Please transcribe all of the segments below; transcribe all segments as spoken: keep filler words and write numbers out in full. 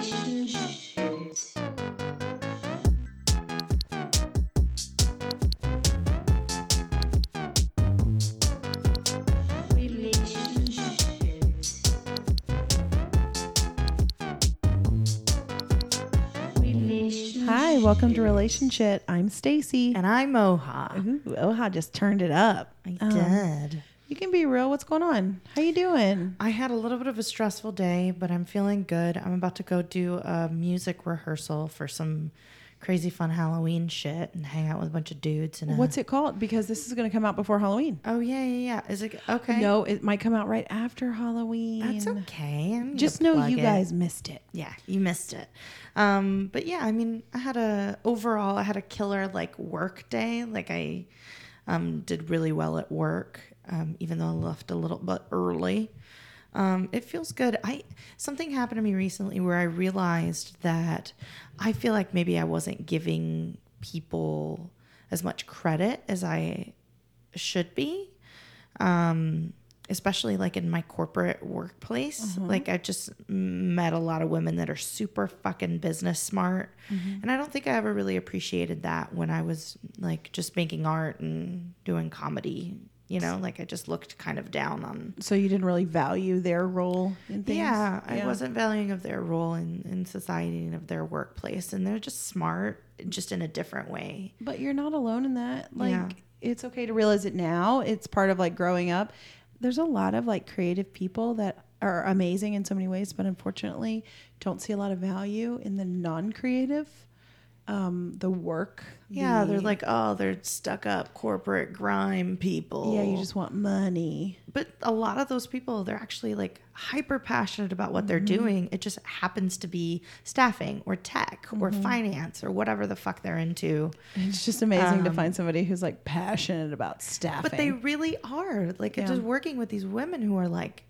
Relationships. Relationships. Relationships. Hi, welcome to Relationship. I'm Stacy. And I'm Oha. Ooh, Oha just turned it up. I um, did. You can be real. What's going on? How you doing? I had a little bit of a stressful day, but I'm feeling good. I'm about to go do a music rehearsal for some crazy fun Halloween shit and hang out with a bunch of dudes. And what's it called? Because this is going to come out before Halloween. Oh, yeah, yeah, yeah. Is it? Okay. No, it might come out right after Halloween. That's okay. I'm Just know you it. guys missed it. Yeah, you missed it. Um, but yeah, I mean, I had a, overall, I had a killer, like, work day. Like, I um, did really well at work. Um, even though I left a little bit early. Um, it feels good. I something happened to me recently where I realized that I feel like maybe I wasn't giving people as much credit as I should be, um, especially like in my corporate workplace. Mm-hmm. Like I just met a lot of women that are super fucking business smart. Mm-hmm. And I don't think I ever really appreciated that when I was like just making art and doing comedy. You know, like I just looked kind of down on. So you didn't really value their role in things? Yeah, yeah. I wasn't valuing of their role in, in society and of their workplace. And they're just smart, just in a different way. But you're not alone in that. Like, yeah. It's okay to realize it now. It's part of like growing up. There's a lot of like creative people that are amazing in so many ways, but unfortunately don't see a lot of value in the non-creative. Um, the work. Yeah, the, they're like, oh, they're stuck up corporate grime people. Yeah, you just want money. But a lot of those people, they're actually like hyper passionate about what mm-hmm. they're doing. It just happens to be staffing or tech mm-hmm. or finance or whatever the fuck they're into. It's just amazing um, to find somebody who's like passionate about staffing. But they really are. Like yeah. just working with these women who are like,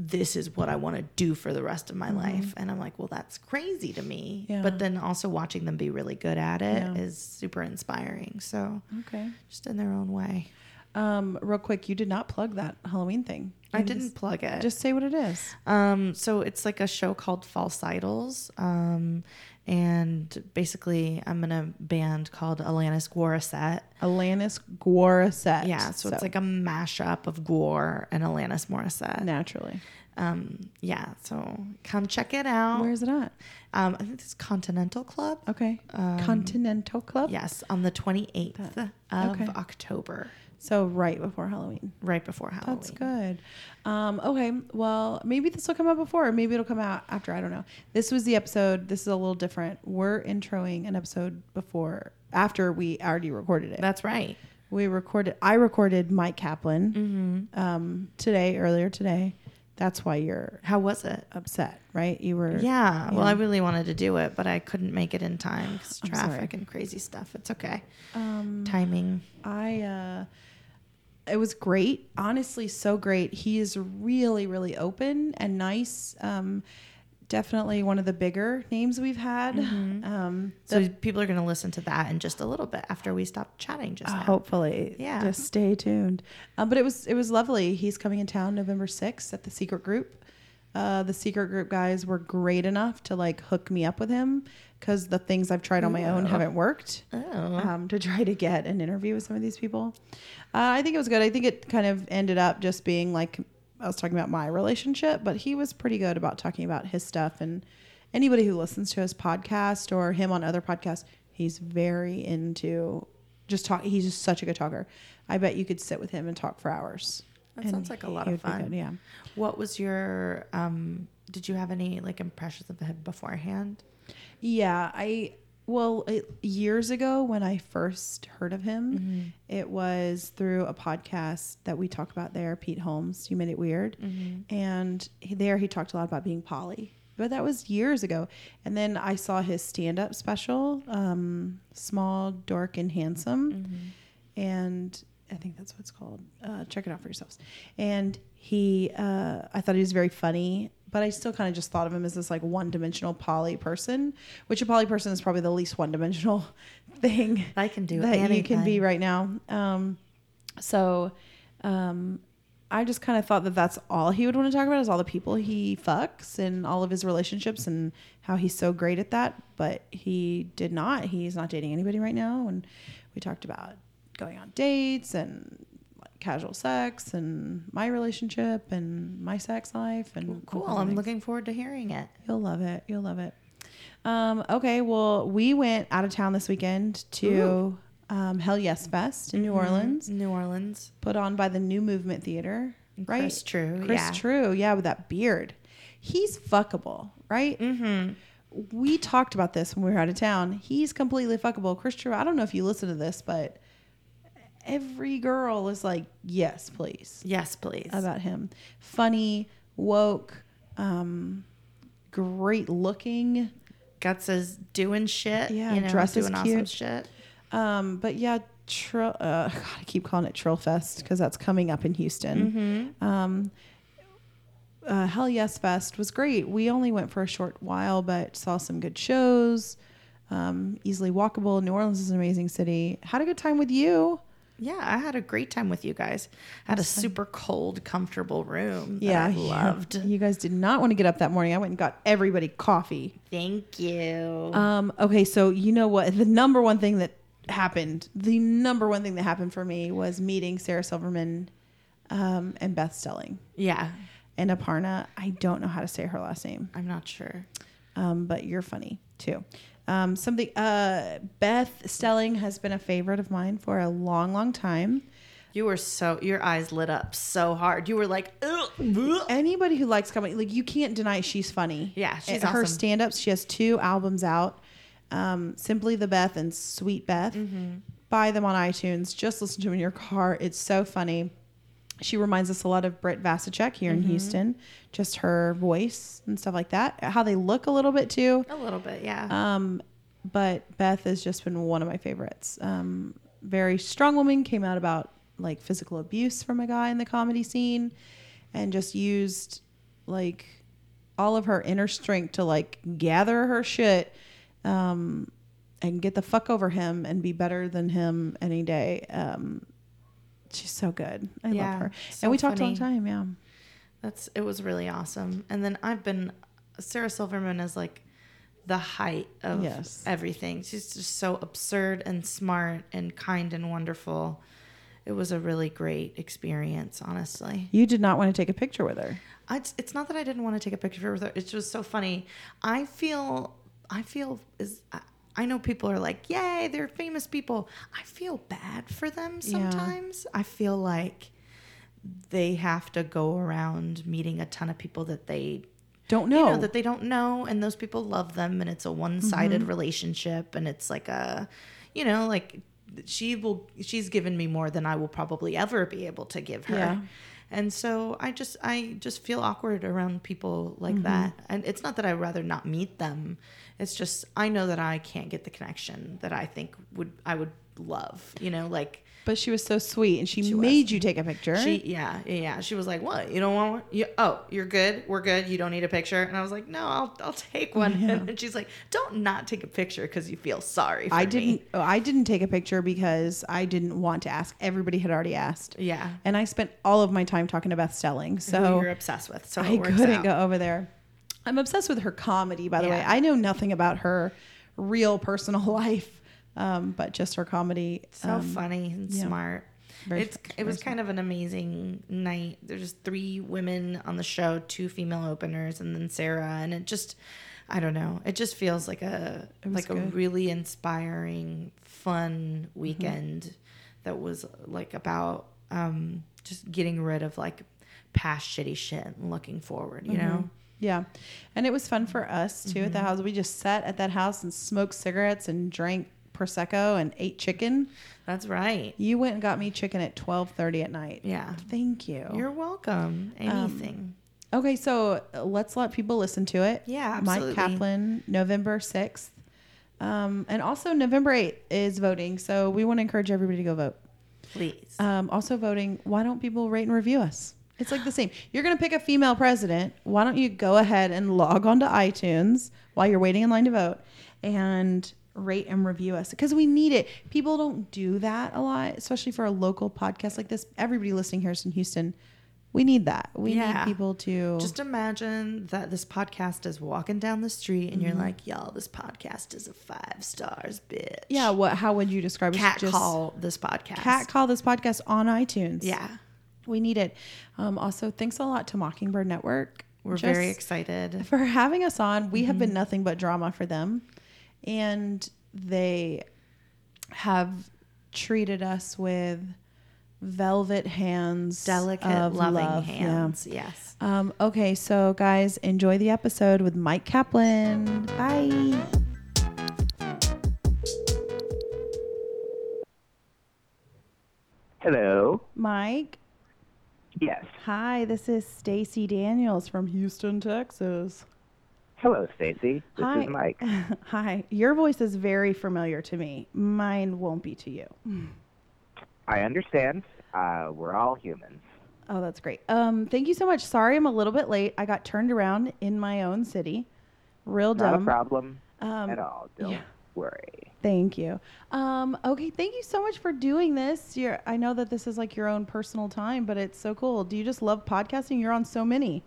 this is what I want to do for the rest of my mm-hmm. life. And I'm like, well, that's crazy to me. Yeah. But then also watching them be really good at it yeah. is super inspiring. So okay. Just in their own way. Um, real quick, you did not plug that Halloween thing. You I didn't just, plug it. Just say what it is. Um, so it's like a show called False Idols. Um, and basically I'm in a band called Alanis Gwaraset. Alanis Gwaraset. Yeah. So, so it's like a mashup of Gwar and Alanis Morissette. Naturally. Um, yeah. So come check it out. Where is it at? Um, I think it's Continental Club. Okay. Um, Continental Club. Yes. On the twenty-eighth that, of okay. October. So right before Halloween. Right before Halloween. That's good. Um, okay. Well, maybe this will come out before. Or maybe it'll come out after. I don't know. This was the episode. This is a little different. We're introing an episode before, after we already recorded it. That's right. We recorded. I recorded Mike Kaplan mm-hmm. um, today, earlier today. That's why you're. How was it? Upset, right? You were. Yeah. You well, know. I really wanted to do it, but I couldn't make it in time because traffic and crazy stuff. It's okay. Um, Timing. I. Uh, It was great. Honestly, so great. He is really, really open and nice. Um, definitely one of the bigger names we've had. Mm-hmm. Um, so the, people are going to listen to that in just a little bit after we stop chatting just uh, now. Hopefully. Yeah. Just stay tuned. Um, but it was it was lovely. He's coming in town November sixth at the Secret Group. Uh, the Secret Group guys were great enough to like hook me up with him because the things I've tried on my oh. own haven't worked oh. um, to try to get an interview with some of these people. Uh, I think it was good. I think it kind of ended up just being like I was talking about my relationship, but he was pretty good about talking about his stuff. And anybody who listens to his podcast or him on other podcasts, he's very into just talk. He's just such a good talker. I bet you could sit with him and talk for hours. That sounds like a lot of fun. Good, yeah. What was your, um, did you have any like impressions of him beforehand? Yeah, I, well, it, years ago when I first heard of him, mm-hmm. it was through a podcast that we talk about there, Pete Holmes, You Made It Weird. Mm-hmm. And he, there he talked a lot about being poly, but that was years ago. And then I saw his stand-up special, um, Small, Dork, and Handsome. Mm-hmm. And I think that's what it's called. Uh, check it out for yourselves. And he, uh, I thought he was very funny, but I still kind of just thought of him as this like one-dimensional poly person, which a poly person is probably the least one-dimensional thing I can do that anything. You can be right now. Um, so um, I just kind of thought that that's all he would want to talk about is all the people he fucks and all of his relationships and how he's so great at that. But he did not. He's not dating anybody right now. And we talked about going on dates and like casual sex and my relationship and my sex life. And well, cool. I'm looking forward to hearing it. You'll love it. You'll love it. Um, okay. Well, we went out of town this weekend to... Ooh. Um, Hell Yes Fest in mm-hmm. New Orleans. New Orleans. Put on by the New Movement Theater. Right? Chris True. Chris yeah. True. Yeah, with that beard. He's fuckable, right? Mm-hmm. We talked about this when we were out of town. He's completely fuckable. Chris True, I don't know if you listen to this, but every girl is like, yes, please. Yes, please. About him. Funny, woke, um, great looking. Guts is doing shit. Yeah, you know, dresses doing cute. Awesome shit. Um, but yeah, tr- uh, God, I keep calling it Trill Fest because that's coming up in Houston. Mm-hmm. Um, uh, Hell Yes Fest was great. We only went for a short while, but saw some good shows. Um, easily walkable. New Orleans is an amazing city. Had a good time with you. Yeah, I had a great time with you guys. I had a super cold, comfortable room that yeah, I loved. You, you guys did not want to get up that morning. I went and got everybody coffee. Thank you. Um, okay, so you know what? The number one thing that happened the number one thing that happened for me was meeting Sarah Silverman um and Beth Stelling yeah and Aparna. I don't know how to say her last name. I'm not sure, um but you're funny too. Um something uh Beth Stelling has been a favorite of mine for a long long time. You were so your eyes lit up so hard. You were like, ugh. Anybody who likes comedy, like, you can't deny she's funny. Yeah, she's awesome. Her stand-ups, she has two albums out. Um, Simply the Beth and Sweet Beth. Mm-hmm. Buy them on iTunes. Just listen to them in your car. It's so funny. She reminds us a lot of Britt Vasichek here mm-hmm. in Houston. Just her voice and stuff like that. How they look a little bit too. A little bit, yeah. Um, but Beth has just been one of my favorites. Um, very strong woman. Came out about like physical abuse from a guy in the comedy scene, and just used like all of her inner strength to like gather her shit. Um, and get the fuck over him and be better than him any day. Um, she's so good. I yeah, love her. So and we funny. talked a long time. Yeah. That's, it was really awesome. And then I've been, Sarah Silverman is like the height of yes. everything. She's just so absurd and smart and kind and wonderful. It was a really great experience, honestly. You did not want to take a picture with her. I, it's not that I didn't want to take a picture with her. It's just so funny. I feel... I feel is I know people are like, yay, they're famous people. I feel bad for them sometimes. Yeah. I feel like they have to go around meeting a ton of people that they don't know. You know, that they don't know, and those people love them, and it's a one-sided mm-hmm. relationship, and it's like a, you know, like she will she's given me more than I will probably ever be able to give her. Yeah. And so I just I just feel awkward around people like mm-hmm. that. And it's not that I'd rather not meet them. It's just I know that I can't get the connection that I think would I would love, you know, like. But she was so sweet, and she, she made was. you take a picture. She, yeah, yeah. She was like, "What? You don't want one? You, oh, you're good. We're good. You don't need a picture." And I was like, "No, I'll I'll take one." Yeah. And she's like, "Don't not take a picture because you feel sorry for I me." I didn't. Oh, I didn't take a picture because I didn't want to ask. Everybody had already asked. Yeah. And I spent all of my time talking to Beth Stelling, so you're obsessed with. So I it works couldn't out. go over there. I'm obsessed with her comedy, by the yeah. way. I know nothing about her real personal life. Um, but just her comedy. So um, funny and yeah. smart. Very it's It was smart. Kind of an amazing night. There's three women on the show, two female openers, and then Sarah. And it just, I don't know. It just feels like a like good. a really inspiring, fun weekend mm-hmm. that was like about um, just getting rid of like past shitty shit and looking forward, you mm-hmm. know? Yeah. And it was fun for us too mm-hmm. at the house. We just sat at that house and smoked cigarettes and drank Prosecco and ate chicken. That's right. You went and got me chicken at twelve thirty at night. Yeah. Thank you. You're welcome. Anything. Um, okay, so let's let people listen to it. Yeah, absolutely. Mike Kaplan, November sixth. Um, and also November eighth is voting, so we want to encourage everybody to go vote. Please. Um, also voting, why don't people rate and review us? It's like the same. You're going to pick a female president. Why don't you go ahead and log on to iTunes while you're waiting in line to vote and rate and review us, because we need it. People don't do that a lot, especially for a local podcast like this. Everybody listening here is in Houston. we need that. We yeah. need people to... Just imagine that this podcast is walking down the street and mm-hmm. you're like, y'all, this podcast is a five stars, bitch. Yeah, what? How would you describe it? Cat call this podcast. Cat call this podcast on iTunes. Yeah. We need it. Um, also, thanks a lot to Mockingbird Network. We're Just very excited. For having us on. We mm-hmm. have been nothing but drama for them. And they have treated us with... velvet hands, delicate of loving love. hands. Yeah. Yes. Um, okay, so guys, enjoy the episode with Mike Kaplan. Bye. Hello, Mike. Yes. Hi, this is Stacy Daniels from Houston, Texas. Hello, Stacy. This Hi. is Mike. Hi. Your voice is very familiar to me. Mine won't be to you. Mm. I understand. Uh, we're all humans. Oh, that's great. Um, thank you so much. Sorry I'm a little bit late. I got turned around in my own city. Real dumb. Not a problem um, at all. Don't yeah. worry. Thank you. Um, okay, thank you so much for doing this. You're, I know that this is like your own personal time, but it's so cool. Do you just love podcasting? You're on so many.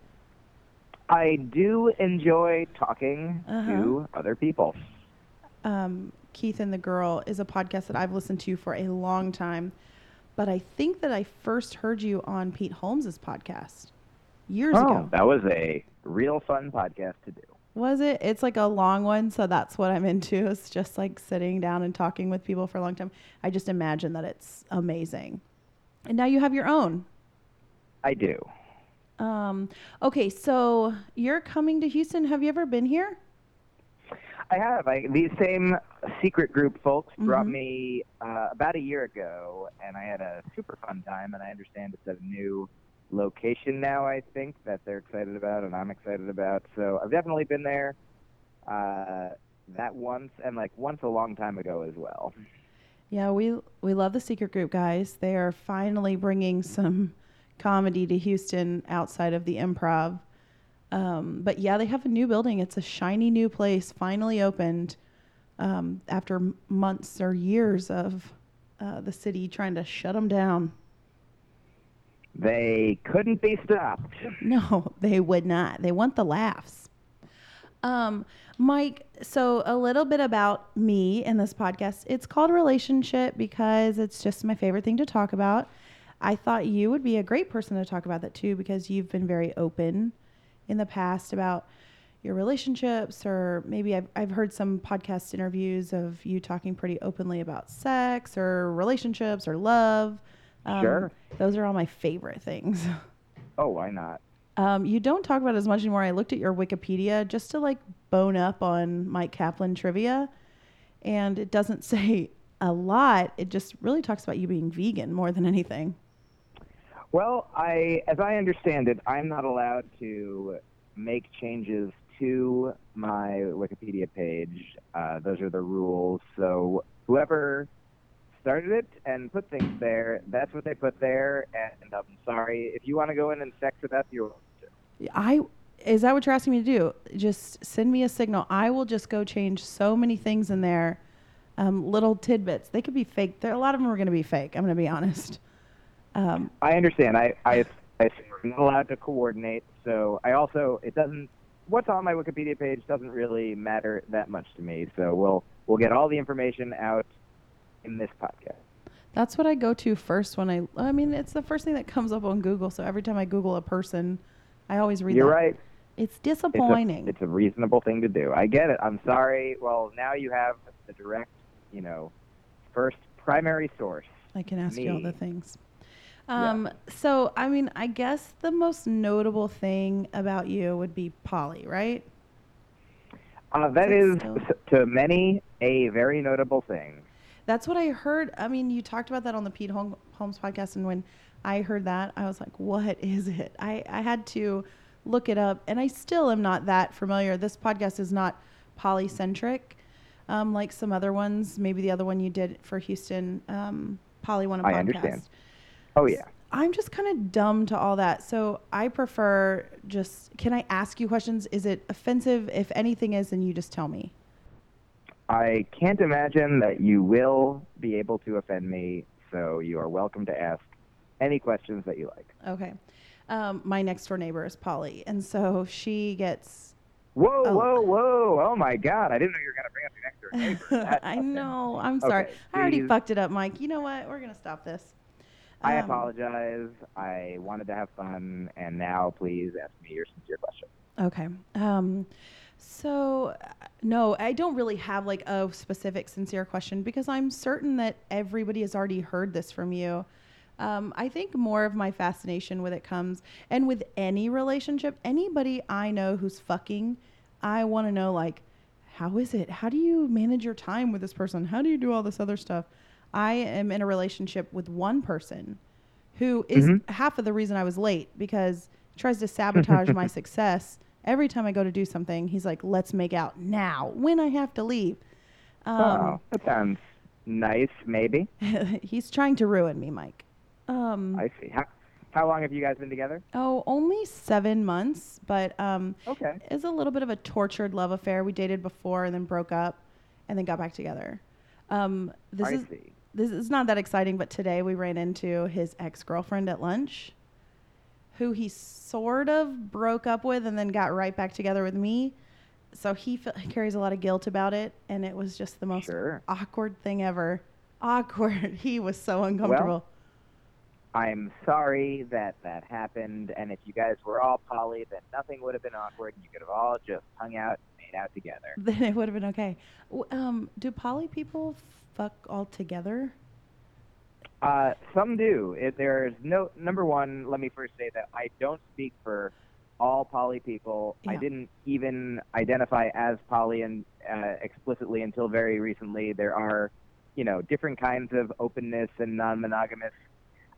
I do enjoy talking uh-huh. to other people. Um, Keith and the Girl is a podcast that I've listened to for a long time. But I think that I first heard you on Pete Holmes' podcast years oh, ago. That was a real fun podcast to do. Was it? It's like a long one, so that's what I'm into. It's just like sitting down and talking with people for a long time. I just imagine that it's amazing. And now you have your own. I do. Um, okay, so you're coming to Houston. Have you ever been here? I have. I, these same secret group folks mm-hmm. brought me uh, about a year ago, and I had a super fun time, and I understand it's a new location now, I think, that they're excited about and I'm excited about. So I've definitely been there uh, that once and, like, once a long time ago as well. Yeah, we we love the secret group, guys. They are finally bringing some comedy to Houston outside of the improv. Um, but yeah, they have a new building. It's a shiny new place, finally opened um, after months or years of uh, the city trying to shut them down. They couldn't be stopped. No, they would not. They want the laughs. Um, Mike, so a little bit about me and this podcast. It's called Relationship because it's just my favorite thing to talk about. I thought you would be a great person to talk about that too because you've been very open in the past about your relationships, or maybe I've, I've heard some podcast interviews of you talking pretty openly about sex or relationships or love. Um, sure. Those are all my favorite things. Oh, why not? Um, you don't talk about it as much anymore. I looked at your Wikipedia just to like bone up on Mike Kaplan trivia, and it doesn't say a lot. It just really talks about you being vegan more than anything. Well, I, as I understand it, I'm not allowed to make changes to my Wikipedia page. Uh, those are the rules. So whoever started it and put things there, that's what they put there. And I'm sorry. If you want to go in and sex it up, you're welcome to. Is that what you're asking me to do? Just send me a signal. I will just go change so many things in there, um, little tidbits. They could be fake. There, a lot of them are going to be fake. I'm going to be honest. Um, I understand. I, I, I'm not allowed to coordinate, so I also, it doesn't, what's on my Wikipedia page doesn't really matter that much to me, so we'll, we'll get all the information out in this podcast. That's what I go to first when I, I mean, it's the first thing that comes up on Google, so every time I Google a person, I always read You're that. Right. It's disappointing. It's a, it's a reasonable thing to do. I get it. I'm sorry. Well, now you have the direct, you know, first primary source. I can ask me. you all the things. Um, yeah. So, I mean, I guess the most notable thing about you would be poly, right? Uh, that is, so. to many, a very notable thing. That's what I heard. I mean, you talked about that on the Pete Holmes podcast, and when I heard that, I was like, what is it? I, I had to look it up, and I still am not that familiar. This podcast is not polycentric, um, like some other ones. Maybe the other one you did for Houston, um, Poly One a Podcast. I understand. Oh, yeah. I'm just kind of dumb to all that. So I prefer just, can I ask you questions? Is it offensive? If anything is, then you just tell me. I can't imagine that you will be able to offend me. So you are welcome to ask any questions that you like. Okay. Um, my next door neighbor is Polly, and so she gets. Whoa, oh. whoa, whoa! Oh my God, I didn't know you were gonna bring up your next door neighbor. That's I awesome. know. I'm sorry. Okay, I already fucked it up, Mike. You know what? We're gonna stop this. I um, apologize. I wanted to have fun, and now please ask me your sincere question. Okay. Um, so, no, I don't really have like a specific sincere question because I'm certain that everybody has already heard this from you. Um, I think more of my fascination with it comes, and with any relationship, anybody I know who's fucking, I want to know, like, how is it? How do you manage your time with this person? How do you do all this other stuff? I am in a relationship with one person who is mm-hmm. half of the reason I was late, because he tries to sabotage my success. Every time I go to do something, he's like, let's make out now, when I have to leave. Um, oh, that sounds nice, maybe. He's trying to ruin me, Mike. Um, I see. How, how long have you guys been together? Oh, only seven months, but um, okay. It's a little bit of a tortured love affair. We dated before and then broke up and then got back together. Um, this I is, see. This is not that exciting, but today we ran into his ex-girlfriend at lunch, who he sort of broke up with and then got right back together with me. So he fe- carries a lot of guilt about it, and it was just the most sure. awkward thing ever. Awkward. He was so uncomfortable. Well, I'm sorry that that happened, and if you guys were all poly, then nothing would have been awkward. You could have all just hung out and made out together. Then it would have been okay. Um, do poly people fuck all together? Uh, some do. It, there's no number one. Let me first say that I don't speak for all poly people. Yeah. I didn't even identify as poly and uh, explicitly until very recently. There are, you know, different kinds of openness and non-monogamous.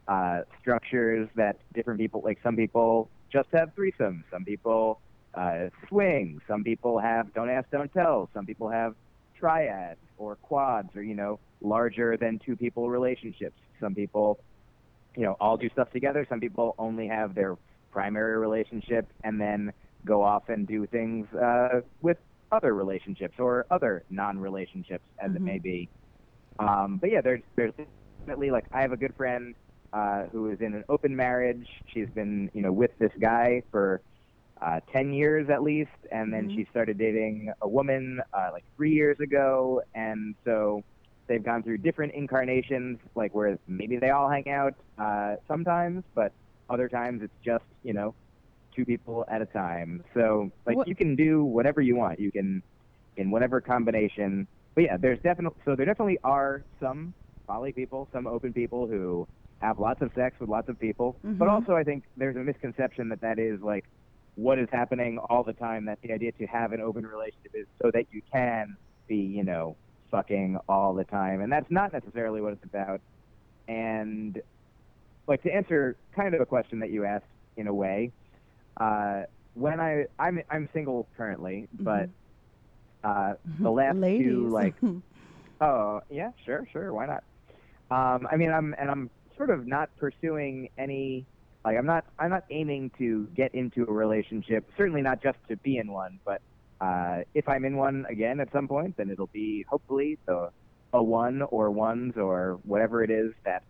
Uh, structures that different people, like some people just have threesomes, some people uh, swing, some people have don't ask, don't tell, some people have triads or quads or, you know, larger than two people relationships. Some people, you know, all do stuff together. Some people only have their primary relationship and then go off and do things uh, with other relationships or other non-relationships as mm-hmm. it may be. Um, but yeah, there's, there's definitely, like, I have a good friend Uh, who is in an open marriage. She's been, you know, with this guy for uh, ten years at least, and then mm-hmm. she started dating a woman uh, like three years ago, and so they've gone through different incarnations, like where maybe they all hang out uh, sometimes, but other times it's just, you know, two people at a time. So, like, what? You can do whatever you want. You can, in whatever combination. But yeah, there's definitely, so there definitely are some poly people, some open people who have lots of sex with lots of people, mm-hmm. but also I think there's a misconception that that is like what is happening all the time, that the idea to have an open relationship is so that you can be, you know, fucking all the time, and that's not necessarily what it's about. And, like, to answer kind of a question that you asked in a way, uh, when I, I'm, I'm single currently, mm-hmm. but uh, the last Ladies. two, like, oh, yeah, sure, sure, why not? Um, I mean, I'm, and I'm sort of not pursuing any, like, I'm not I'm not aiming to get into a relationship, certainly not just to be in one, but uh, if I'm in one again at some point, then it'll be hopefully the a one or ones or whatever it is that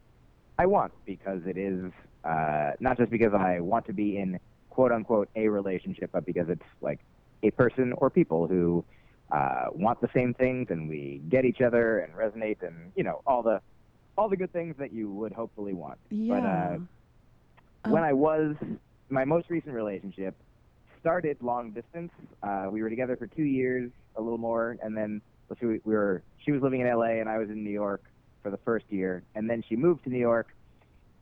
I want, because it is uh, not just because I want to be in quote unquote a relationship, but because it's like a person or people who uh, want the same things, and we get each other and resonate, and, you know, all the All the good things that you would hopefully want. Yeah. But uh, um. when I was, my most recent relationship started long distance. Uh, we were together for two years, a little more, and then she, we were, she was living in L A and I was in New York for the first year. And then she moved to New York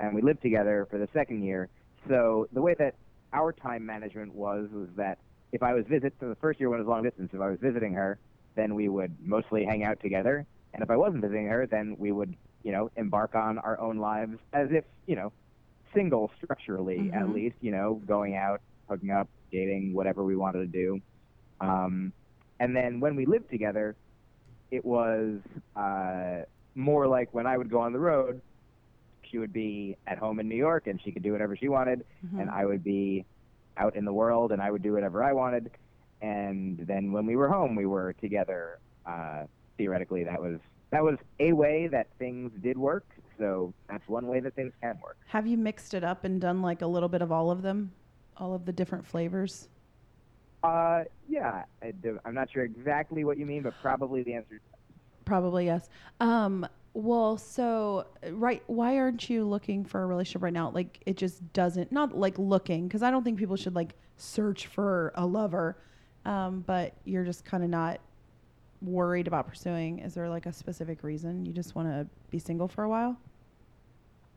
and we lived together for the second year. So the way that our time management was, was that if I was visiting, so the first year when it was long distance, if I was visiting her, then we would mostly hang out together. And if I wasn't visiting her, then we would, you know, embark on our own lives as if, you know, single structurally, mm-hmm. at least, you know, going out, hooking up, dating, whatever we wanted to do. Um, and then when we lived together, it was uh, more like when I would go on the road, she would be at home in New York and she could do whatever she wanted, mm-hmm. and I would be out in the world and I would do whatever I wanted. And then when we were home, we were together. Uh, theoretically, that was That was a way that things did work. So that's one way that things can work. Have you mixed it up and done like a little bit of all of them, all of the different flavors? Uh, yeah. I do. I'm not sure exactly what you mean, but probably the answer is yes. Probably yes. Um, well, so right, why aren't you looking for a relationship right now? Like it just doesn't, not like looking, because I don't think people should like search for a lover, um, but you're just kind of not worried about pursuing. Is there like a specific reason you just want to be single for a while?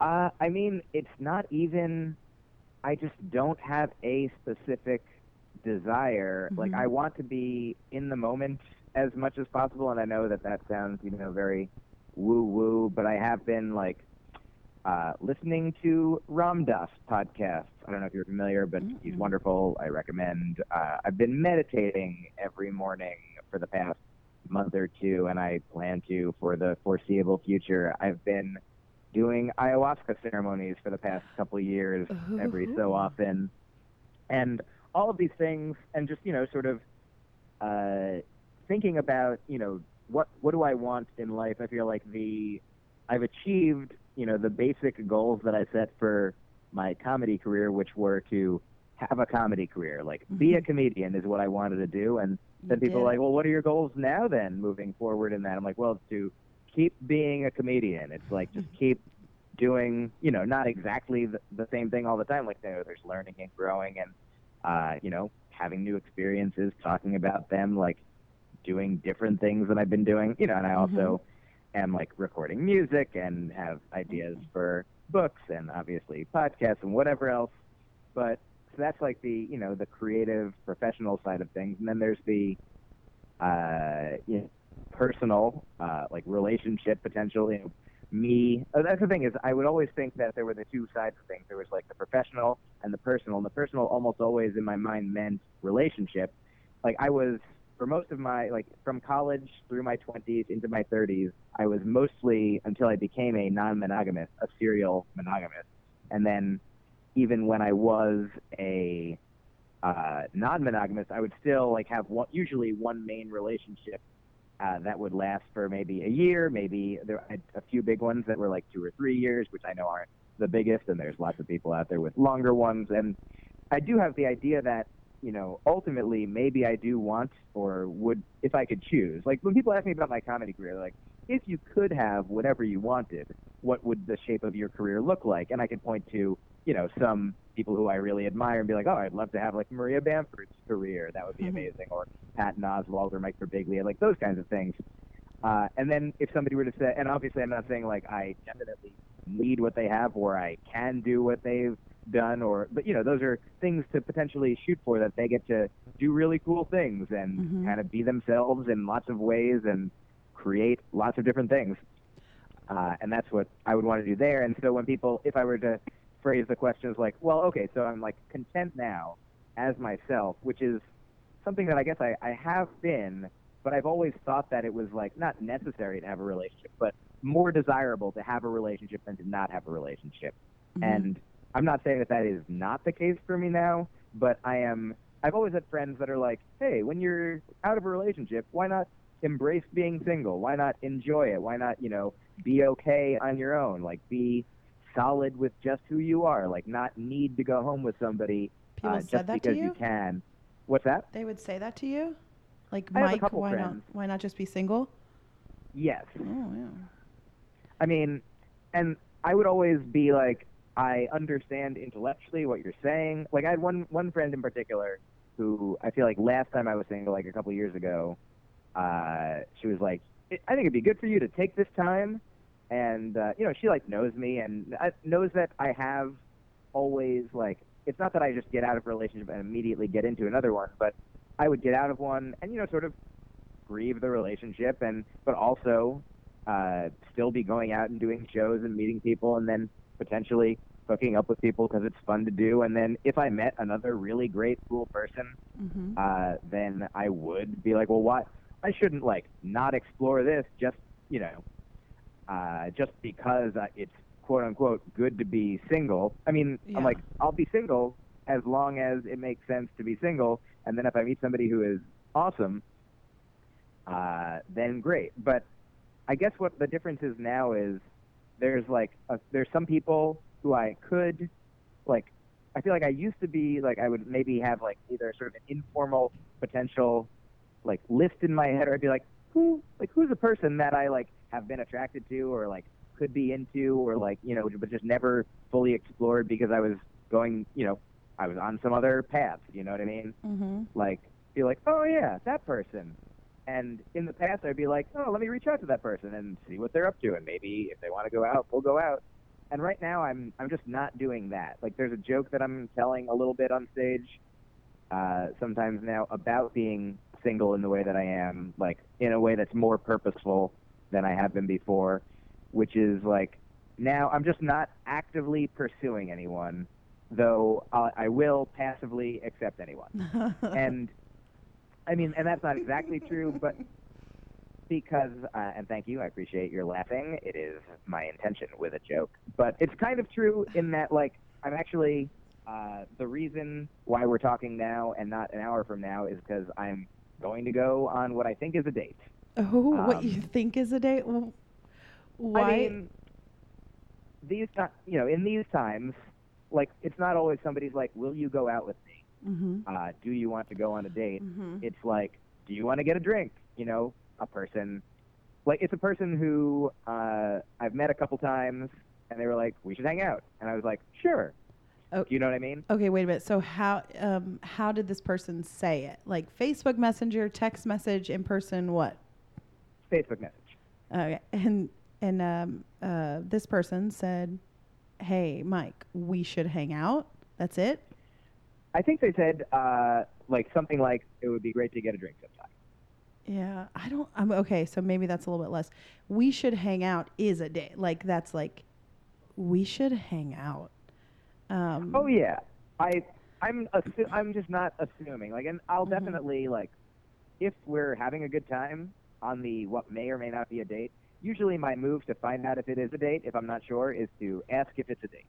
Uh, I mean, it's not even, I just don't have a specific desire. Mm-hmm. Like I want to be in the moment as much as possible. And I know that that sounds, you know, very woo woo, but I have been like, uh, listening to Ram Dass podcasts. I don't know if you're familiar, but mm-hmm. he's wonderful. I recommend, uh, I've been meditating every morning for the past month or two, and I plan to for the foreseeable future. I've been doing ayahuasca ceremonies for the past couple of years, ooh, every so often, and all of these things, and just, you know, sort of uh, thinking about, you know, what what do I want in life? I feel like the I've achieved, you know, the basic goals that I set for my comedy career, which were to have a comedy career, like mm-hmm. be a comedian is what I wanted to do. And then people are like, well, what are your goals now then moving forward in that? I'm like, well, it's to keep being a comedian. It's like, just keep doing, you know, not exactly the, the same thing all the time. Like, you know, there's learning and growing and, uh, you know, having new experiences, talking about them, like doing different things that I've been doing, you know, and I also mm-hmm. am like recording music and have ideas mm-hmm. for books and obviously podcasts and whatever else. But so that's like the, you know, the creative professional side of things. And then there's the uh, you know, personal, uh, like relationship potential, you know, me. Oh, that's the thing is I would always think that there were the two sides of things. There was like the professional and the personal. And the personal almost always in my mind meant relationship. Like I was, for most of my, like from college through my twenties into my thirties, I was mostly, until I became a non-monogamous, a serial monogamist. And then even when I was a uh, non-monogamous, I would still like have one, usually one main relationship uh, that would last for maybe a year, maybe there I had a few big ones that were like two or three years, which I know aren't the biggest, and there's lots of people out there with longer ones. And I do have the idea that, you know, ultimately maybe I do want or would, if I could choose. Like when people ask me about my comedy career, like, if you could have whatever you wanted, what would the shape of your career look like? And I could point to, you know, some people who I really admire and be like, oh, I'd love to have like Maria Bamford's career. That would be mm-hmm. amazing. Or Patton Oswalt or Mike Birbiglia, like those kinds of things. Uh, and then if somebody were to say, and obviously I'm not saying like I definitely need what they have or I can do what they've done or, but you know, those are things to potentially shoot for, that they get to do really cool things and mm-hmm. kind of be themselves in lots of ways and create lots of different things. Uh, and that's what I would want to do there. And so when people, if I were to phrase the question as like, well, okay, so I'm like content now as myself, which is something that I guess I, I have been, but I've always thought that it was like not necessary to have a relationship, but more desirable to have a relationship than to not have a relationship. Mm-hmm. And I'm not saying that that is not the case for me now, but I am, I've always had friends that are like, hey, when you're out of a relationship, why not embrace being single? Why not enjoy it? Why not, you know, be okay on your own? Like be solid with just who you are, like not need to go home with somebody uh, just because you? you can. What's that? They would say that to you? Like, I Mike, why friends. not why not just be single? Yes. Oh, yeah. I mean, and I would always be like, I understand intellectually what you're saying. Like I had one, one friend in particular who I feel like last time I was single, like a couple years ago, uh, she was like, I think it'd be good for you to take this time. And, uh, you know, she, like, knows me and I, knows that I have always, like, it's not that I just get out of a relationship and immediately get into another one, but I would get out of one and, you know, sort of grieve the relationship and, but also uh, still be going out and doing shows and meeting people and then potentially hooking up with people because it's fun to do. And then if I met another really great, cool person, mm-hmm. uh, then I would be like, well, why? I shouldn't, like, not explore this just, you know, Uh, just because uh, it's quote-unquote good to be single. I mean, yeah. I'm like, I'll be single as long as it makes sense to be single, and then if I meet somebody who is awesome, uh, then great. But I guess what the difference is now is there's like a, there's some people who I could like. I feel like I used to be like I would maybe have like either sort of an informal potential like list in my head, or I'd be like, who like who's a person that I like have been attracted to or like could be into or like, you know, but just never fully explored because I was going, you know, I was on some other path, you know what I mean? Mm-hmm. Like, be like, oh yeah, that person. And in the past, I'd be like, oh, let me reach out to that person and see what they're up to, and maybe if they want to go out, we'll go out. And right now, I'm I'm just not doing that. Like, there's a joke that I'm telling a little bit on stage uh, sometimes now about being single in the way that I am, like, in a way that's more purposeful than I have been before, which is, like, now I'm just not actively pursuing anyone, though I'll, I will passively accept anyone. And... I mean, and that's not exactly true, but because, uh, and thank you, I appreciate your laughing. It is my intention with a joke. But it's kind of true in that, like, I'm actually, uh, the reason why we're talking now and not an hour from now is because I'm going to go on what I think is a date. Oh, um, what you think is a date? Well, why? I mean, these, to- you know, in these times, like, it's not always somebody's like, will you go out with me? Mm-hmm. Uh, do you want to go on a date? Mm-hmm. It's like, do you want to get a drink? You know, a person, like, it's a person who uh, I've met a couple times, and they were like, we should hang out. And I was like, sure. Oh. You know what I mean? Okay, wait a minute. So how um, how did this person say it? Like Facebook Messenger, text message, in person, what? Facebook message. Okay. And, and um, uh, this person said, hey, Mike, we should hang out. That's it? I think they said uh, like something like, it would be great to get a drink sometime. Yeah, I don't, I'm okay, so maybe that's a little bit less. We should hang out is a day. Like, that's like, we should hang out. Um, oh, yeah. I, I'm assu- I'm just not assuming. Like, and I'll mm-hmm. definitely, like, if we're having a good time on the what may or may not be a date, usually my move to find out if it is a date, if I'm not sure, is to ask if it's a date.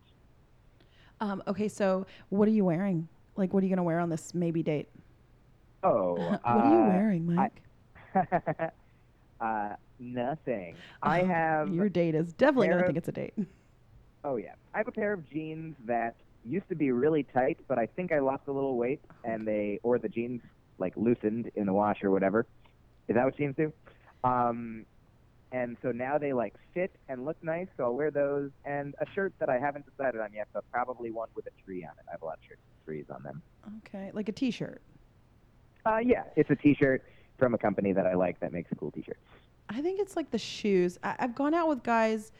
Um, okay, so what are you wearing? Like, what are you going to wear on this maybe date? Oh. Uh, what are you wearing, Mike? I, uh, nothing. Uh, I have... Your date is definitely going to think it's a date. Oh, yeah. I have a pair of jeans that used to be really tight, but I think I lost a little weight, and they... Or the jeans, like, loosened in the wash or whatever. Is that what jeans do? Um, and so now they, like, fit and look nice, so I'll wear those. And a shirt that I haven't decided on yet, but probably one with a tree on it. I have a lot of shirts. Trees on them. Okay, like a t-shirt. Uh, yeah, it's a t-shirt from a company that I like that makes cool t-shirts. I think it's like the shoes. I- I've gone out with guys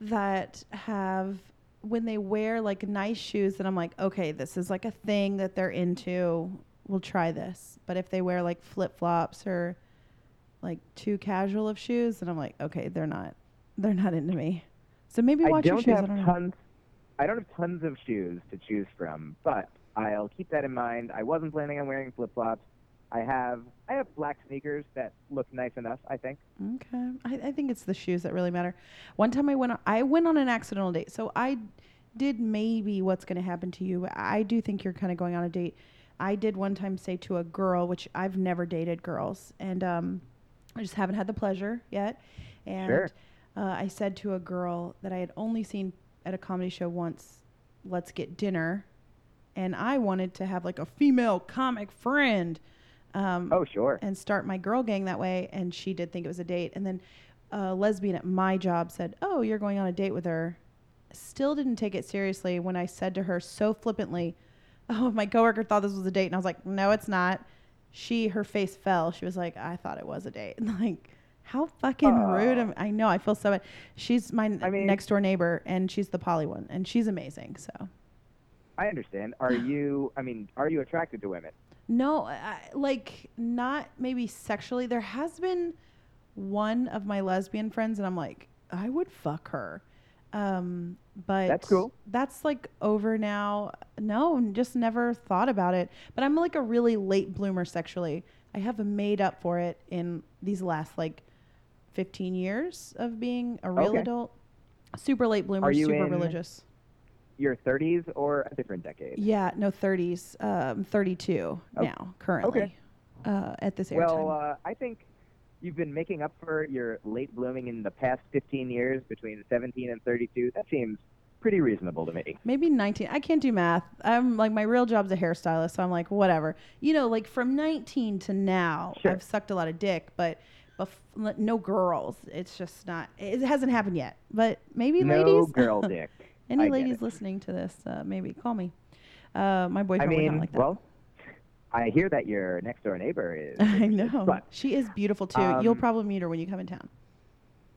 that have, when they wear like nice shoes, that I'm like, okay, this is like a thing that they're into. We'll try this. But if they wear like flip-flops or like too casual of shoes, then I'm like, okay, they're not, they're not into me. So maybe watch your shoes. I don't have tons. I don't have tons of shoes to choose from, but I'll keep that in mind. I wasn't planning on wearing flip-flops. I have I have black sneakers that look nice enough, I think. Okay. I, I think it's the shoes that really matter. One time I went on, I went on an accidental date, so I did maybe what's going to happen to you. I do think you're kind of going on a date. I did one time say to a girl, which I've never dated girls, and um, I just haven't had the pleasure yet. And sure. uh, I said to a girl that I had only seen at a comedy show once, let's get dinner. And I wanted to have like a female comic friend. Um, oh, sure. And start my girl gang that way. And she did think it was a date. And then a lesbian at my job said, oh, you're going on a date with her. Still didn't take it seriously when I said to her so flippantly, oh, my coworker thought this was a date. And I was like, no, it's not. She, her face fell. She was like, I thought it was a date. Like, how fucking uh, rude. I'm, I know. I feel so bad. She's my I mean, next door neighbor, and she's the poly one, and she's amazing. So I understand. Are you, I mean, are you attracted to women? No, I, like, not maybe sexually. There has been one of my lesbian friends, and I'm like, I would fuck her. Um, but that's cool. That's like over now. No, just never thought about it. But I'm like a really late bloomer sexually. I have made up for it in these last like fifteen years of being a real okay. adult. Super late bloomer, super religious. Your thirties or a different decade? Yeah, no, thirties. Um, thirty-two okay. now, currently, okay. uh, at this airtime. Well, uh, I think You've been making up for your late blooming in the past fifteen years between seventeen and thirty-two. That seems pretty reasonable to me. Maybe nineteen. I can't do math. I'm like, my real job's a hairstylist, so I'm like, whatever. You know, like from nineteen to now, sure. I've sucked a lot of dick, but bef- no girls. It's just not, it hasn't happened yet. But maybe no ladies. No girl dick. Any I ladies listening to this, uh, maybe call me. Uh, my boyfriend I mean, would not like that. Well, I hear that your next-door neighbor is... I know. Fun. She is beautiful, too. Um, You'll probably meet her when you come in town.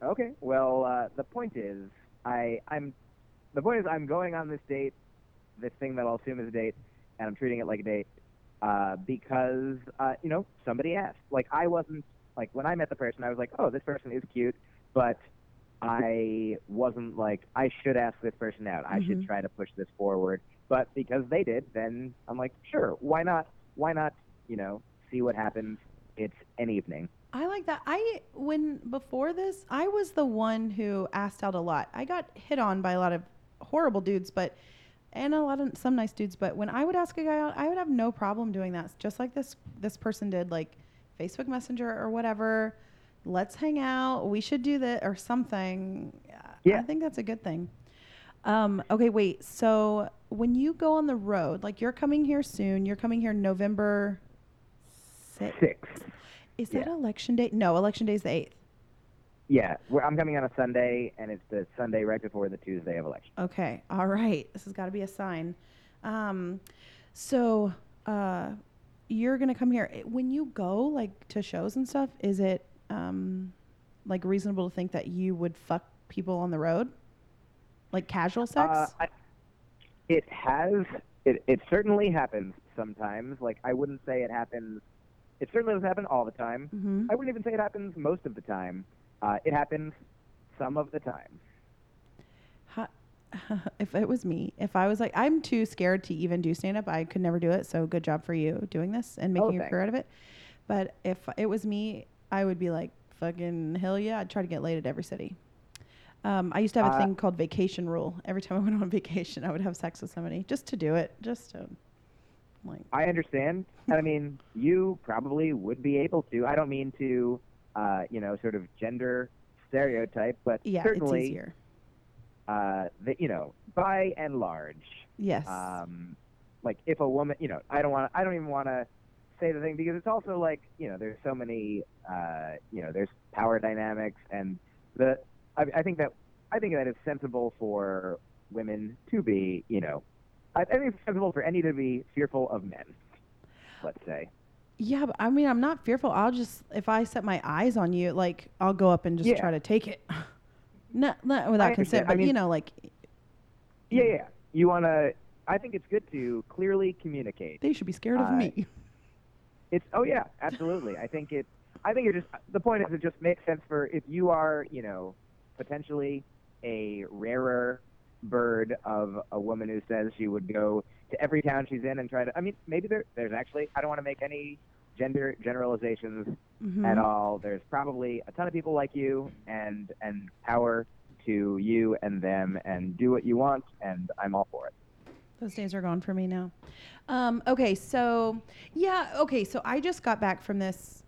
Okay. Well, uh, the point is, I, I'm... The point is, I'm going on this date, this thing that I'll assume is a date, and I'm treating it like a date, uh, because, uh, you know, somebody asked. Like, I wasn't... Like, when I met the person, I was like, oh, this person is cute, but I wasn't like, I should ask this person out. I mm-hmm. should try to push this forward. But because they did, then I'm like, sure, why not? Why not, you know, see what happens? It's an evening. I like that. I, when, before this, I was the one who asked out a lot. I got hit on by a lot of horrible dudes, but, and a lot of, some nice dudes, but when I would ask a guy out, I would have no problem doing that. Just like this, this person did, like Facebook Messenger or whatever. Let's hang out. We should do that or something. Yeah. I think that's a good thing. Um, okay, wait. So when you go on the road, like you're coming here soon, you're coming here November sixth. Sixth. Is yeah. that election day? No, election day is the eighth. Yeah, we're, I'm coming on a Sunday, and it's the Sunday right before the Tuesday of election. Okay, all right. This has got to be a sign. Um, so uh, you're going to come here. When you go like to shows and stuff, is it um, like reasonable to think that you would fuck people on the road? Like casual sex? Uh, I, it has. It, it certainly happens sometimes. Like, I wouldn't say it happens. It certainly doesn't happen all the time. Mm-hmm. I wouldn't even say it happens most of the time. Uh, it happens some of the time. How, if it was me, if I was like, I'm too scared to even do stand-up. I could never do it. So good job for you doing this and making oh, a career out of it. But if it was me, I would be like, fucking hell yeah. I'd try to get laid at every city. Um, I used to have a uh, thing called vacation rule. Every time I went on vacation, I would have sex with somebody just to do it. Just to, like. I understand. I mean, you probably would be able to. I don't mean to, uh, you know, sort of gender stereotype, but yeah, certainly, it's easier. Uh, the, you know, by and large. Yes. Um, like if a woman, you know, I don't want. I don't even want to say the thing because it's also like, you know, there's so many, uh, you know, there's power dynamics and the. I think that I think that it's sensible for women to be, you know, I think it's sensible for any to be fearful of men, let's say. Yeah, but I mean, I'm not fearful. I'll just, if I set my eyes on you, like, I'll go up and just yeah. try to take it. not, not without consent, but, I mean, you know, like. Yeah, yeah. You want to, I think it's good to clearly communicate. They should be scared uh, of me. It's, oh, yeah, absolutely. I think it, I think it just, the point is it just makes sense for if you are, you know, potentially a rarer bird of a woman who says she would go to every town she's in and try to, I mean, maybe there, there's actually, I don't want to make any gender generalizations mm-hmm. at all. There's probably a ton of people like you and, and power to you and them and do what you want. And I'm all for it. Those days are gone for me now. Um, okay. So yeah. Okay. So I just got back from this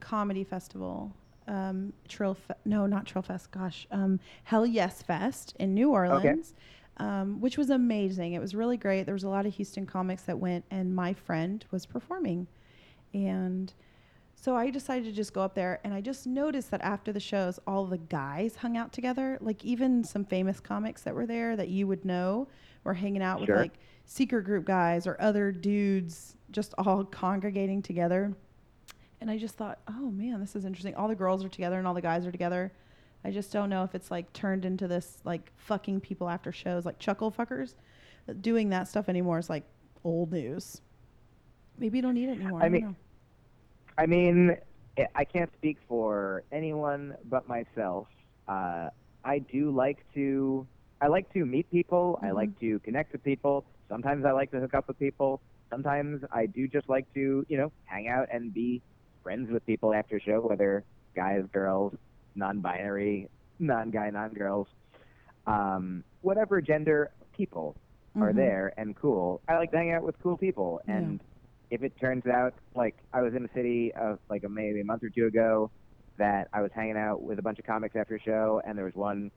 comedy festival. Um, Trill Fe- no, not Trill Fest. Gosh, um, Hell Yes Fest in New Orleans, okay. um, which was amazing. It was really great. There was a lot of Houston comics that went, and my friend was performing, and so I decided to just go up there. And I just noticed that after the shows, all the guys hung out together. Like even some famous comics that were there that you would know were hanging out sure. with like Secret Group guys or other dudes, just all congregating together. And I just thought, oh, man, this is interesting. All the girls are together and all the guys are together. I just don't know if it's, like, turned into this, like, fucking people after shows, like chuckle fuckers. Doing that stuff anymore is, like, old news. Maybe you don't need it anymore. I, I mean, don't know. I mean, I can't speak for anyone but myself. Uh, I do like to I like to meet people. Mm-hmm. I like to connect with people. Sometimes I like to hook up with people. Sometimes I do just like to, you know, hang out and be friends with people after show, whether guys, girls, non-binary, non-guy, non-girls, um, whatever gender people mm-hmm. are there and cool. I like to hang out with cool people. And yeah. if it turns out, like I was in a city of like a, maybe a month or two ago that I was hanging out with a bunch of comics after a show, and there was one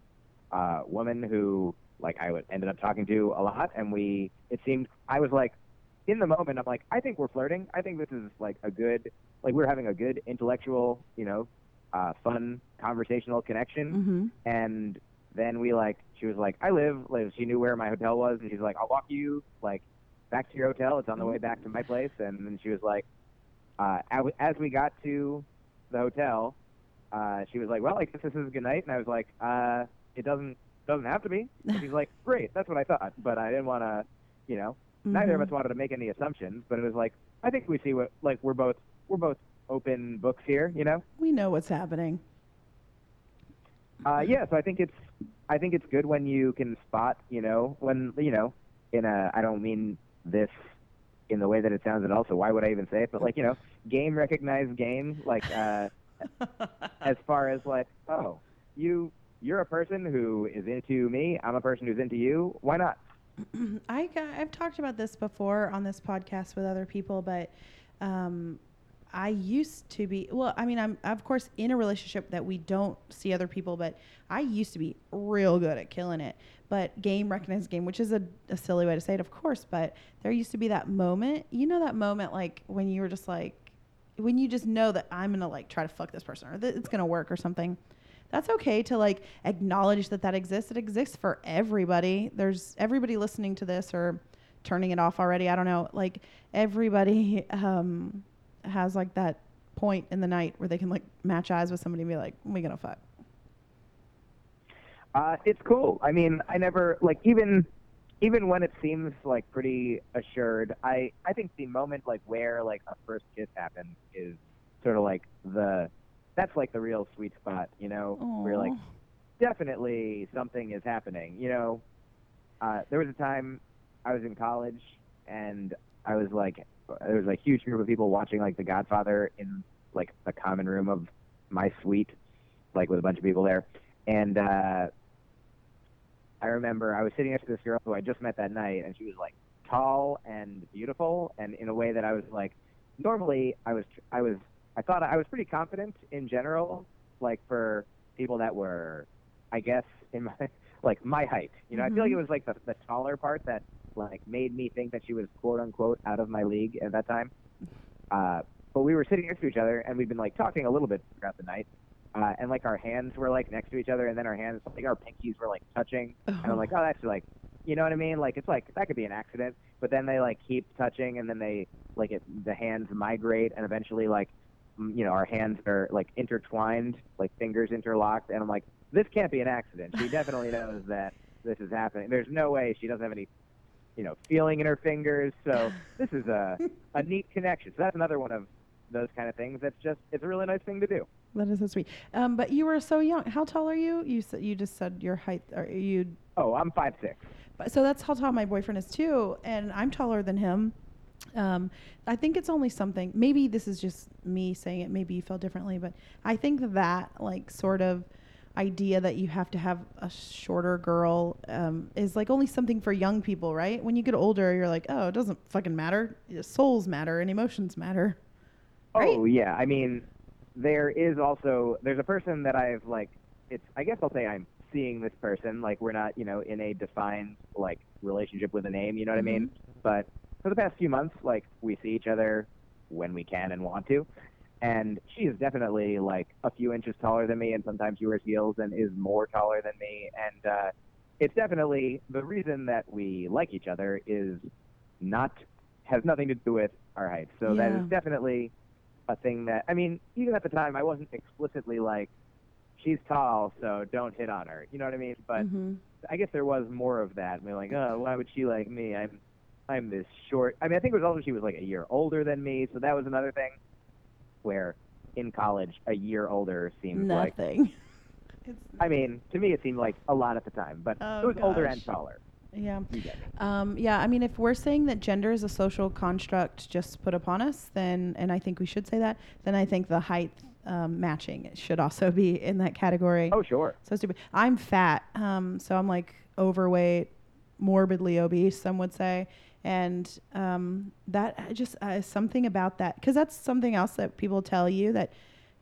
uh, woman who, like, I would, ended up talking to a lot, and we, it seemed, I was like, in the moment, I'm like, I think we're flirting. I think this is, like, a good, like, we're having a good intellectual, you know, uh, fun conversational connection. Mm-hmm. And then we, like, she was like, I live, like, she knew where my hotel was, and she's like, I'll walk you, like, back to your hotel. It's on the way back to my place. And then she was like, uh, as we got to the hotel, uh, she was like, well, like, this, this is a good night. And I was like, uh, it doesn't, doesn't have to be. And she's like, great, that's what I thought. But I didn't want to, you know, mm-hmm. neither of us wanted to make any assumptions, but it was like, I think we see what, like, we're both, we're both open books here, you know? We know what's happening. Uh, yeah, so I think it's, I think it's good when you can spot, you know, when, you know, in a, I don't mean this in the way that it sounds at all, so why would I even say it? But, like, you know, game recognized game, like, uh, as far as, like, oh, you, you're a person who is into me, I'm a person who's into you, why not? I got, I've talked about this before on this podcast with other people, but um, I used to be, well, I mean, I'm, of course, in a relationship that we don't see other people, but I used to be real good at killing it. But game recognized game, which is a, a silly way to say it, of course, but there used to be that moment, you know, that moment, like, when you were just like, when you just know that I'm going to, like, try to fuck this person or that it's going to work or something. That's okay to, like, acknowledge that that exists. It exists for everybody. There's everybody listening to this or turning it off already. I don't know. Like, everybody um, has, like, that point in the night where they can, like, match eyes with somebody and be like, we gonna fuck. Uh, it's cool. I mean, I never, like, even even when it seems, like, pretty assured, I, I think the moment, like, where, like, a first kiss happens is sort of, like, the... that's, like, the real sweet spot, you know, aww. Where, like, definitely something is happening, you know. Uh, there was a time I was in college, and I was, like, there was a huge group of people watching, like, The Godfather in, like, the common room of my suite, like, with a bunch of people there. And uh, I remember I was sitting next to this girl who I just met that night, and she was, like, tall and beautiful, and in a way that I was, like, normally I was I was... I thought I was pretty confident in general, like, for people that were, I guess, in my, like, my height. You know, mm-hmm. I feel like it was, like, the, the taller part that, like, made me think that she was, quote, unquote, out of my league at that time. Uh, but we were sitting next to each other, and we'd been, like, talking a little bit throughout the night. Uh, and, like, our hands were, like, next to each other, and then our hands, like, our pinkies were, like, touching. Oh. And I'm like, oh, that's, like, you know what I mean? Like, it's, like, that could be an accident. But then they, like, keep touching, and then they, like, it, the hands migrate, and eventually, like, you know, our hands are, like, intertwined, like, fingers interlocked, and I'm like, this can't be an accident. She definitely knows that this is happening. There's no way she doesn't have any, you know, feeling in her fingers, so this is a, a neat connection. So that's another one of those kind of things that's just, it's a really nice thing to do. That is so sweet. Um, but you were so young. How tall are you? You said, you just said your height, or you... Oh, I'm five foot six. But, so that's how tall my boyfriend is, too, and I'm taller than him. Um, I think it's only something, maybe this is just me saying it, maybe you feel differently, but I think that, like, sort of idea that you have to have a shorter girl um, is, like, only something for young people, right? When you get older, you're like, oh, it doesn't fucking matter. Souls matter and emotions matter. Oh, right? Yeah. I mean, there is also, there's a person that I've, like, it's, I guess I'll say I'm seeing this person, like, we're not, you know, in a defined, like, relationship with a name, you know what mm-hmm. I mean? But for the past few months, like, we see each other when we can and want to, and she is definitely, like, a few inches taller than me, and sometimes she wears heels and is more taller than me, and uh, it's definitely the reason that we like each other is not, has nothing to do with our height, so yeah. That is definitely a thing that, I mean, even at the time, I wasn't explicitly like, she's tall, so don't hit on her, you know what I mean, but mm-hmm. I guess there was more of that, and we were like, oh, why would she like me, I'm I'm this short. I mean, I think it was also she was, like, a year older than me, so that was another thing where in college, a year older seemed like... nothing. I mean, to me, it seemed like a lot at the time, but oh, it was gosh. Older and taller. Yeah. Um, yeah, I mean, if we're saying that gender is a social construct just put upon us, then, and I think we should say that, then I think the height um, matching should also be in that category. Oh, sure. So stupid. I'm fat, um, so I'm, like, overweight, morbidly obese, some would say. And um, that just uh, is something about that, because that's something else that people tell you that,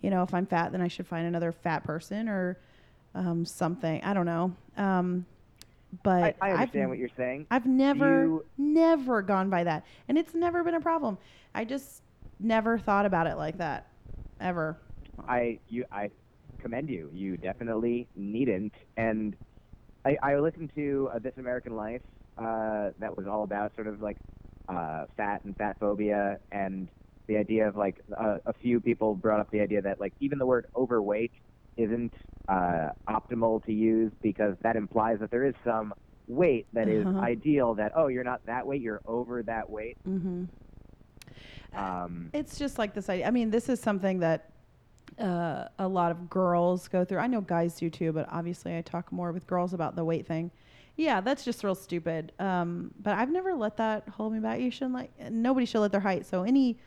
you know, if I'm fat, then I should find another fat person or um, something. I don't know. Um, but I, I understand I've, what you're saying. I've never, you... never gone by that. And it's never been a problem. I just never thought about it like that, ever. I you I commend you. You definitely needn't. And I, I listened to uh, This American Life uh, that was all about sort of like uh, fat and fat phobia, and the idea of like uh, a few people brought up the idea that like even the word overweight isn't uh, optimal to use, because that implies that there is some weight that uh-huh. is ideal, that, oh, you're not that weight, you're over that weight. Mm-hmm. Um, it's just like this idea. I mean, this is something that uh, a lot of girls go through. I know guys do too, but obviously I talk more with girls about the weight thing. Yeah, that's just real stupid. Um, but I've never let that hold me back. You shouldn't like, nobody should let their height. So any,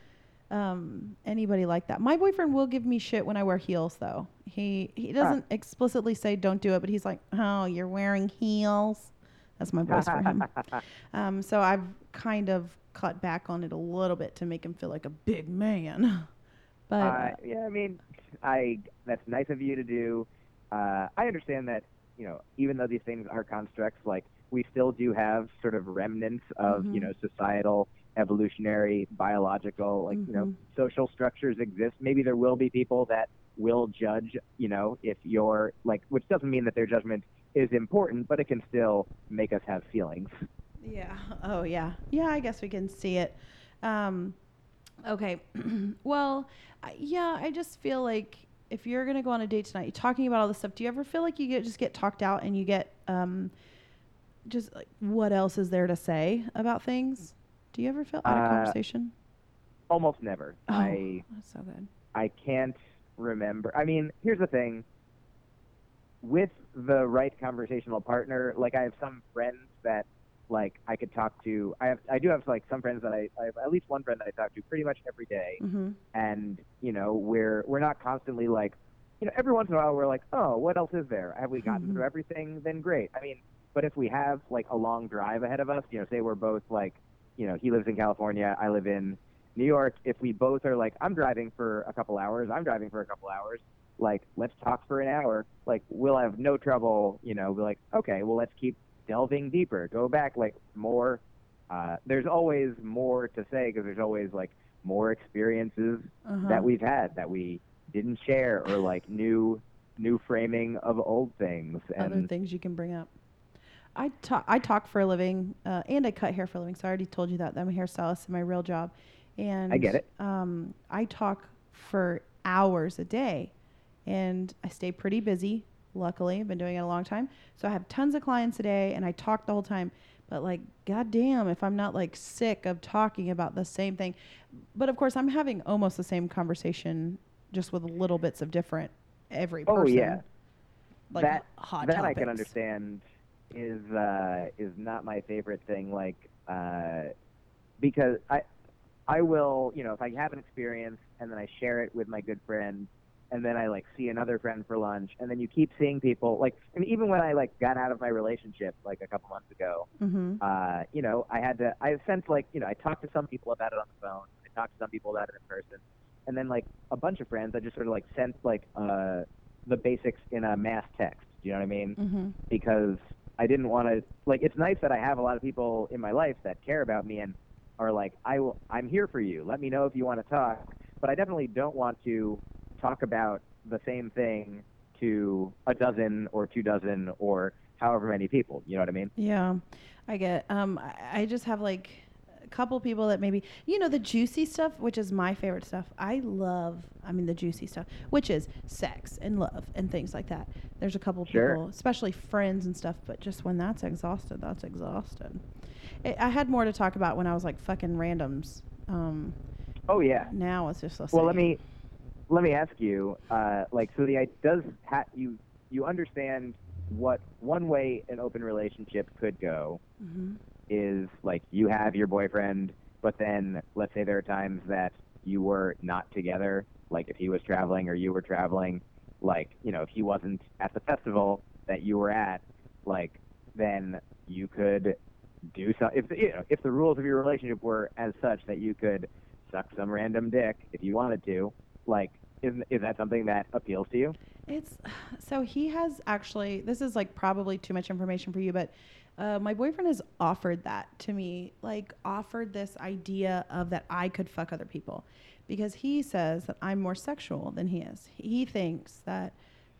um, anybody like that. My boyfriend will give me shit when I wear heels though. He, he doesn't ah. explicitly say don't do it, but he's like, oh, you're wearing heels. That's my voice for him. Um, so I've kind of cut back on it a little bit to make him feel like a big man. But uh, yeah, I mean, I that's nice of you to do. Uh, I understand that, you know, even though these things are constructs, like we still do have sort of remnants of, mm-hmm. you know, societal, evolutionary, biological, like, mm-hmm. you know, social structures exist. Maybe there will be people that will judge, you know, if you're like, which doesn't mean that their judgment is important, but it can still make us have feelings. Yeah. Oh, yeah. Yeah, I guess we can see it. Um, okay. Well, I, yeah, I just feel like if you're going to go on a date tonight, you're talking about all this stuff. Do you ever feel like you get just get talked out and you get um, just like what else is there to say about things? Do you ever feel out uh, of conversation? Almost never. Oh, I, that's so good. I can't remember. I mean, here's the thing. With the right conversational partner, like I have some friends that like I could talk to. I have, I do have like some friends that I, I have at least one friend that I talk to pretty much every day. Mm-hmm. And you know, we're, we're not constantly like, you know, every once in a while we're like, oh, what else is there? Have we gotten mm-hmm. through everything? Then great. I mean, but if we have like a long drive ahead of us, you know, say we're both like, you know, he lives in California, I live in New York. If we both are like, I'm driving for a couple hours, I'm driving for a couple hours. Like, let's talk for an hour. Like, we'll have no trouble, you know, we're like, okay, well, let's keep delving deeper. Go back, like, more. Uh, there's always more to say because there's always, like, more experiences uh-huh. that we've had that we didn't share, or, like, new new framing of old things. And other things you can bring up. I talk, I talk for a living, uh, and I cut hair for a living, so I already told you that. I'm a hairstylist in my real job. And I get it. Um, I talk for hours a day. And I stay pretty busy, luckily. I've been doing it a long time. So I have tons of clients a day, and I talk the whole time. But, like, goddamn, if I'm not, like, sick of talking about the same thing. But, of course, I'm having almost the same conversation, just with little bits of different every person. Oh, yeah. Like, that, hot that topics. I can understand is uh, is not my favorite thing. Like, uh, because I I will, you know, if I have an experience and then I share it with my good friend, and then I, like, see another friend for lunch, and then you keep seeing people, like, and even when I, like, got out of my relationship, like, a couple months ago, mm-hmm. uh, you know, I had to, I sent, like, you know, I talked to some people about it on the phone, I talked to some people about it in person, and then, like, a bunch of friends, I just sort of, like, sent, like, uh, the basics in a mass text, do you know what I mean? Mm-hmm. Because I didn't want to, like, it's nice that I have a lot of people in my life that care about me and are like, I will, I'm here for you, let me know if you want to talk, but I definitely don't want to talk about the same thing to a dozen or two dozen or however many people. You know what I mean? Yeah, I get. Um, I just have like a couple people that maybe, you know, the juicy stuff, which is my favorite stuff. I love, I mean, the juicy stuff, which is sex and love and things like that. There's a couple sure. people, especially friends and stuff, but just when that's exhausted, that's exhausted. It, I had more to talk about when I was like fucking randoms. Um, oh, yeah. Now it's just a Well, let me... Let me ask you, uh, like, so the it does ha- you you understand what one way an open relationship could go mm-hmm. is like you have your boyfriend, but then let's say there are times that you were not together, like if he was traveling or you were traveling, like, you know, if he wasn't at the festival that you were at, like, then you could do some if you know if the rules of your relationship were as such that you could suck some random dick if you wanted to. Like, Is, is that something that appeals to you? It's so he has actually, this is like probably too much information for you, but uh, my boyfriend has offered that to me, like offered this idea of that I could fuck other people because he says that I'm more sexual than he is. He thinks that,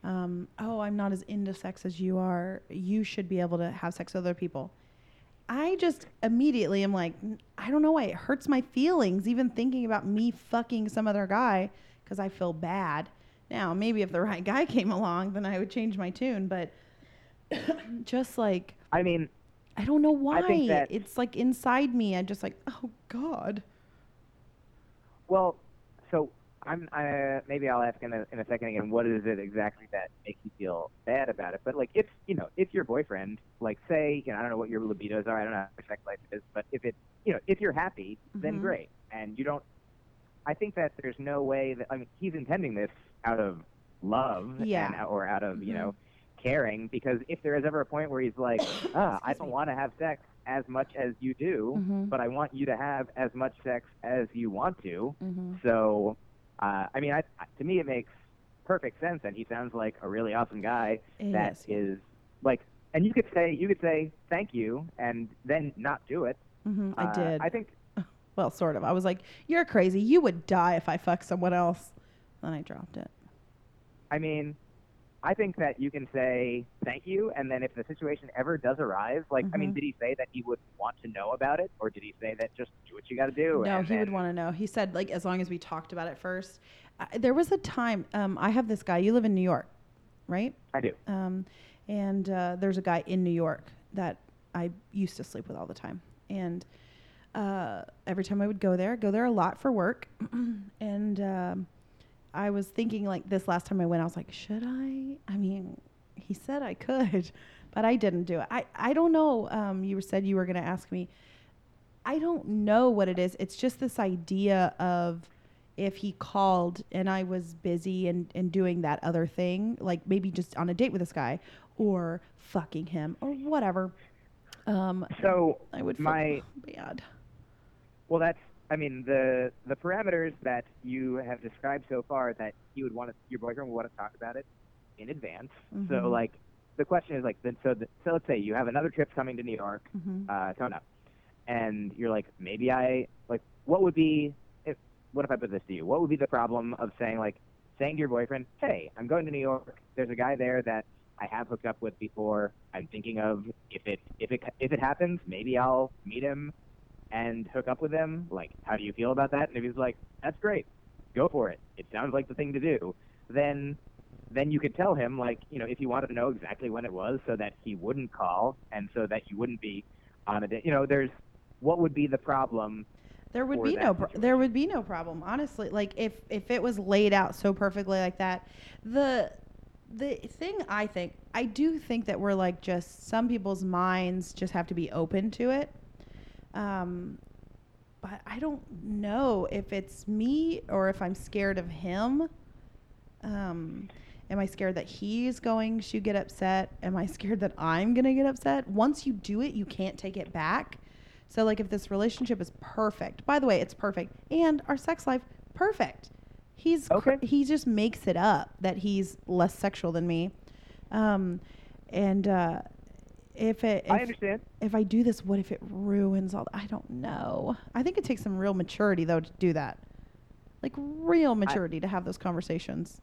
um, oh, I'm not as into sex as you are. You should be able to have sex with other people. I just immediately am like, I don't know why it hurts my feelings even thinking about me fucking some other guy because I feel bad. Now, maybe if the right guy came along, then I would change my tune, but just like... I mean... I don't know why. I think that it's like inside me. I'm just like, oh, God. Well, so I'm. I, maybe I'll ask in a, in a second again, what is it exactly that makes you feel bad about it? But, like, if, you know, if your boyfriend, like, say, you know, I don't know what your libidos are. I don't know how your sex life is. But if it, you know, if you're happy, then mm-hmm. great. And you don't... I think that there's no way that... I mean, he's intending this out of love yeah. and, or out of, you know, caring, because if there is ever a point where he's like, ah, I don't want to have sex as much as you do, mm-hmm. but I want you to have as much sex as you want to. Mm-hmm. So, uh, I mean, I, to me, it makes perfect sense. And he sounds like a really awesome guy yes. that is like, and you could say, you could say, thank you, and then not do it. Mm-hmm. Uh, I did. I think. Well, sort of. I was like, you're crazy. You would die if I fucked someone else. Then I dropped it. I mean, I think that you can say thank you, and then if the situation ever does arise, like, mm-hmm. I mean, did he say that he would want to know about it, or did he say that just do what you got to do? No, and he then... would want to know. He said, like, as long as we talked about it first. I, there was a time, um, I have this guy, you live in New York, right? I do. Um, and uh, there's a guy in New York that I used to sleep with all the time. And uh, every time I would go there, go there a lot for work, and... Um, I was thinking, like, this last time I went, I was like, should I? I mean, he said I could, but I didn't do it. I, I don't know. Um, you said you were going to ask me. I don't know what it is. It's just this idea of if he called and I was busy and, and doing that other thing, like maybe just on a date with this guy or fucking him or whatever. Um, so I would feel my, bad. Well, that's. I mean, the the parameters that you have described so far that you would want to, your boyfriend would want to talk about it in advance. Mm-hmm. So, like, the question is, like, so, the, so let's say you have another trip coming to New York mm-hmm. uh, coming up, and you're like, maybe I, like, what would be, if what if I put this to you? What would be the problem of saying, like, saying to your boyfriend, hey, I'm going to New York. There's a guy there that I have hooked up with before. I'm thinking of if it if it, if it happens, maybe I'll meet him and hook up with him. Like, how do you feel about that? And if he's like, that's great, go for it, it sounds like the thing to do, then then you could tell him, like, you know, if you wanted to know exactly when it was so that he wouldn't call and so that you wouldn't be on a date. You know, there's, what would be the problem? There would be no pro- there would be no problem, honestly. Like, if if it was laid out so perfectly like that. The the thing I think, I do think that we're like, just some people's minds just have to be open to it. Um, but I don't know if it's me or if I'm scared of him. Um, am I scared that he's going to get upset? Am I scared that I'm going to get upset? Once you do it, you can't take it back. So, like, if this relationship is perfect, by the way, it's perfect, and our sex life, perfect. He's, okay. cr- he just makes it up that he's less sexual than me. Um, and, uh, If it, if, I understand. If I do this, what if it ruins all? The, I don't know. I think it takes some real maturity, though, to do that. Like, real maturity I, to have those conversations.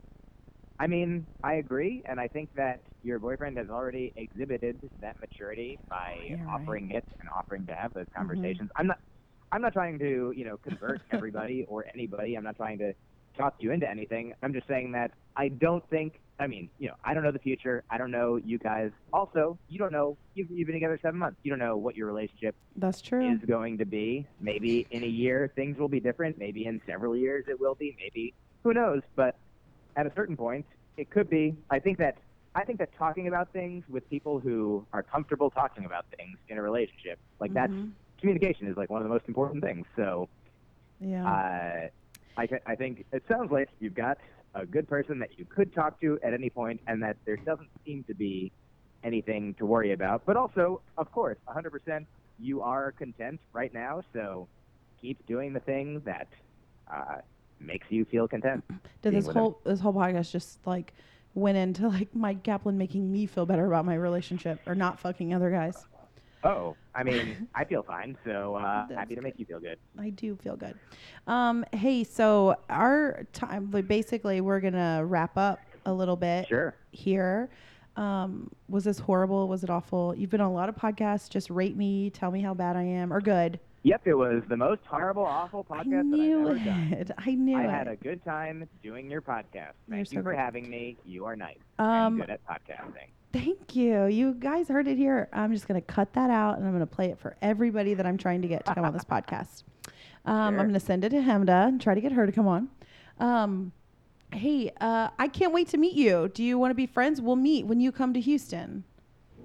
I mean, I agree, and I think that your boyfriend has already exhibited that maturity by yeah, offering right. it and offering to have those conversations. Mm-hmm. I'm not, I'm not trying to, you know, convert everybody or anybody. I'm not trying to talk you into anything. I'm just saying that I don't think. I mean, you know, I don't know the future. I don't know you guys. Also, you don't know. You've, you've been together seven months. You don't know what your relationship That's true. Is going to be. Maybe in a year, things will be different. Maybe in several years, it will be. Maybe, who knows? But at a certain point, it could be. I think that I think that talking about things with people who are comfortable talking about things in a relationship, like mm-hmm. that's, communication is like one of the most important things. So, yeah, uh, I I think it sounds like you've got a good person that you could talk to at any point, and that there doesn't seem to be anything to worry about. But also, of course, one hundred percent you are content right now, so keep doing the thing that uh, makes you feel content. Did this whole him. this whole podcast just like went into like Mike Kaplan making me feel better about my relationship or not fucking other guys? Oh, I mean, I feel fine, so uh, happy to make you feel good. I do feel good. Um, hey, so our time, like basically, we're going to wrap up a little bit sure. here. Um, was this horrible? Was it awful? You've been on a lot of podcasts. Just rate me. Tell me how bad I am or good. Yep, it was the most horrible, awful podcast I knew that I've ever it. done. I knew I it. I had a good time doing your podcast. Thank You're you so for good. having me. You are nice. Um, I'm good at podcasting. Thank you. You guys heard it here. I'm just going to cut that out, and I'm going to play it for everybody that I'm trying to get to come on this podcast. Um, sure. I'm going to send it to Hemda and try to get her to come on. Um, hey, uh, I can't wait to meet you. Do you want to be friends? We'll meet when you come to Houston.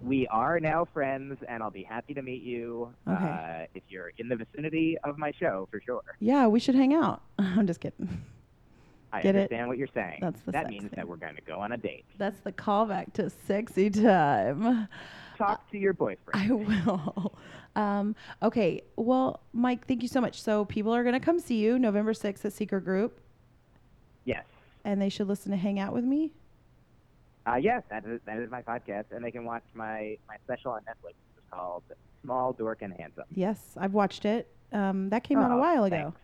We are now friends, and I'll be happy to meet you okay. uh, if you're in the vicinity of my show, for sure. Yeah, we should hang out. I'm just kidding. I Get understand it? what you're saying. That's the that means thing. that we're going to go on a date. That's the callback to sexy time. Talk uh, to your boyfriend. I will. Um, okay. Well, Mike, thank you so much. So people are going to come see you November sixth at Secret Group. Yes. And they should listen to Hang Out With Me? Uh, yes, that is, that is my podcast. And they can watch my, my special on Netflix. It's called Small, Dork, and Handsome. Yes, I've watched it. Um, that came oh, out a while ago. Thanks.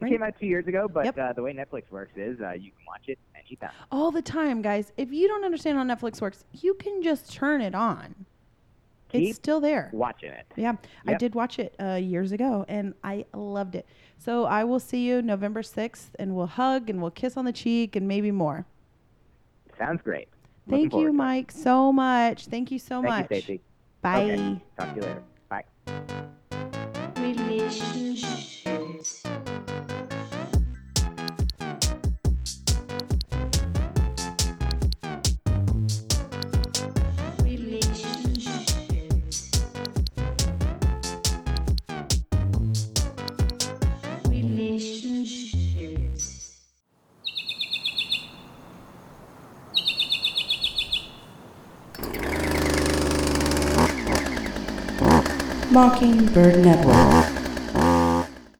It came out two years ago, but yep. uh, the way Netflix works is uh, you can watch it anytime. All the time, guys. If you don't understand how Netflix works, you can just turn it on. Keep it's still there. Watching it. Yeah. Yep. I did watch it uh, years ago, and I loved it. So I will see you November sixth, and we'll hug, and we'll kiss on the cheek, and maybe more. Sounds great. Looking Thank you, Mike, so much. Thank you so Thank much. Thank you, Stacey. Bye. Okay. Talk to you later. Bye. Relationships. Mockingbird Network.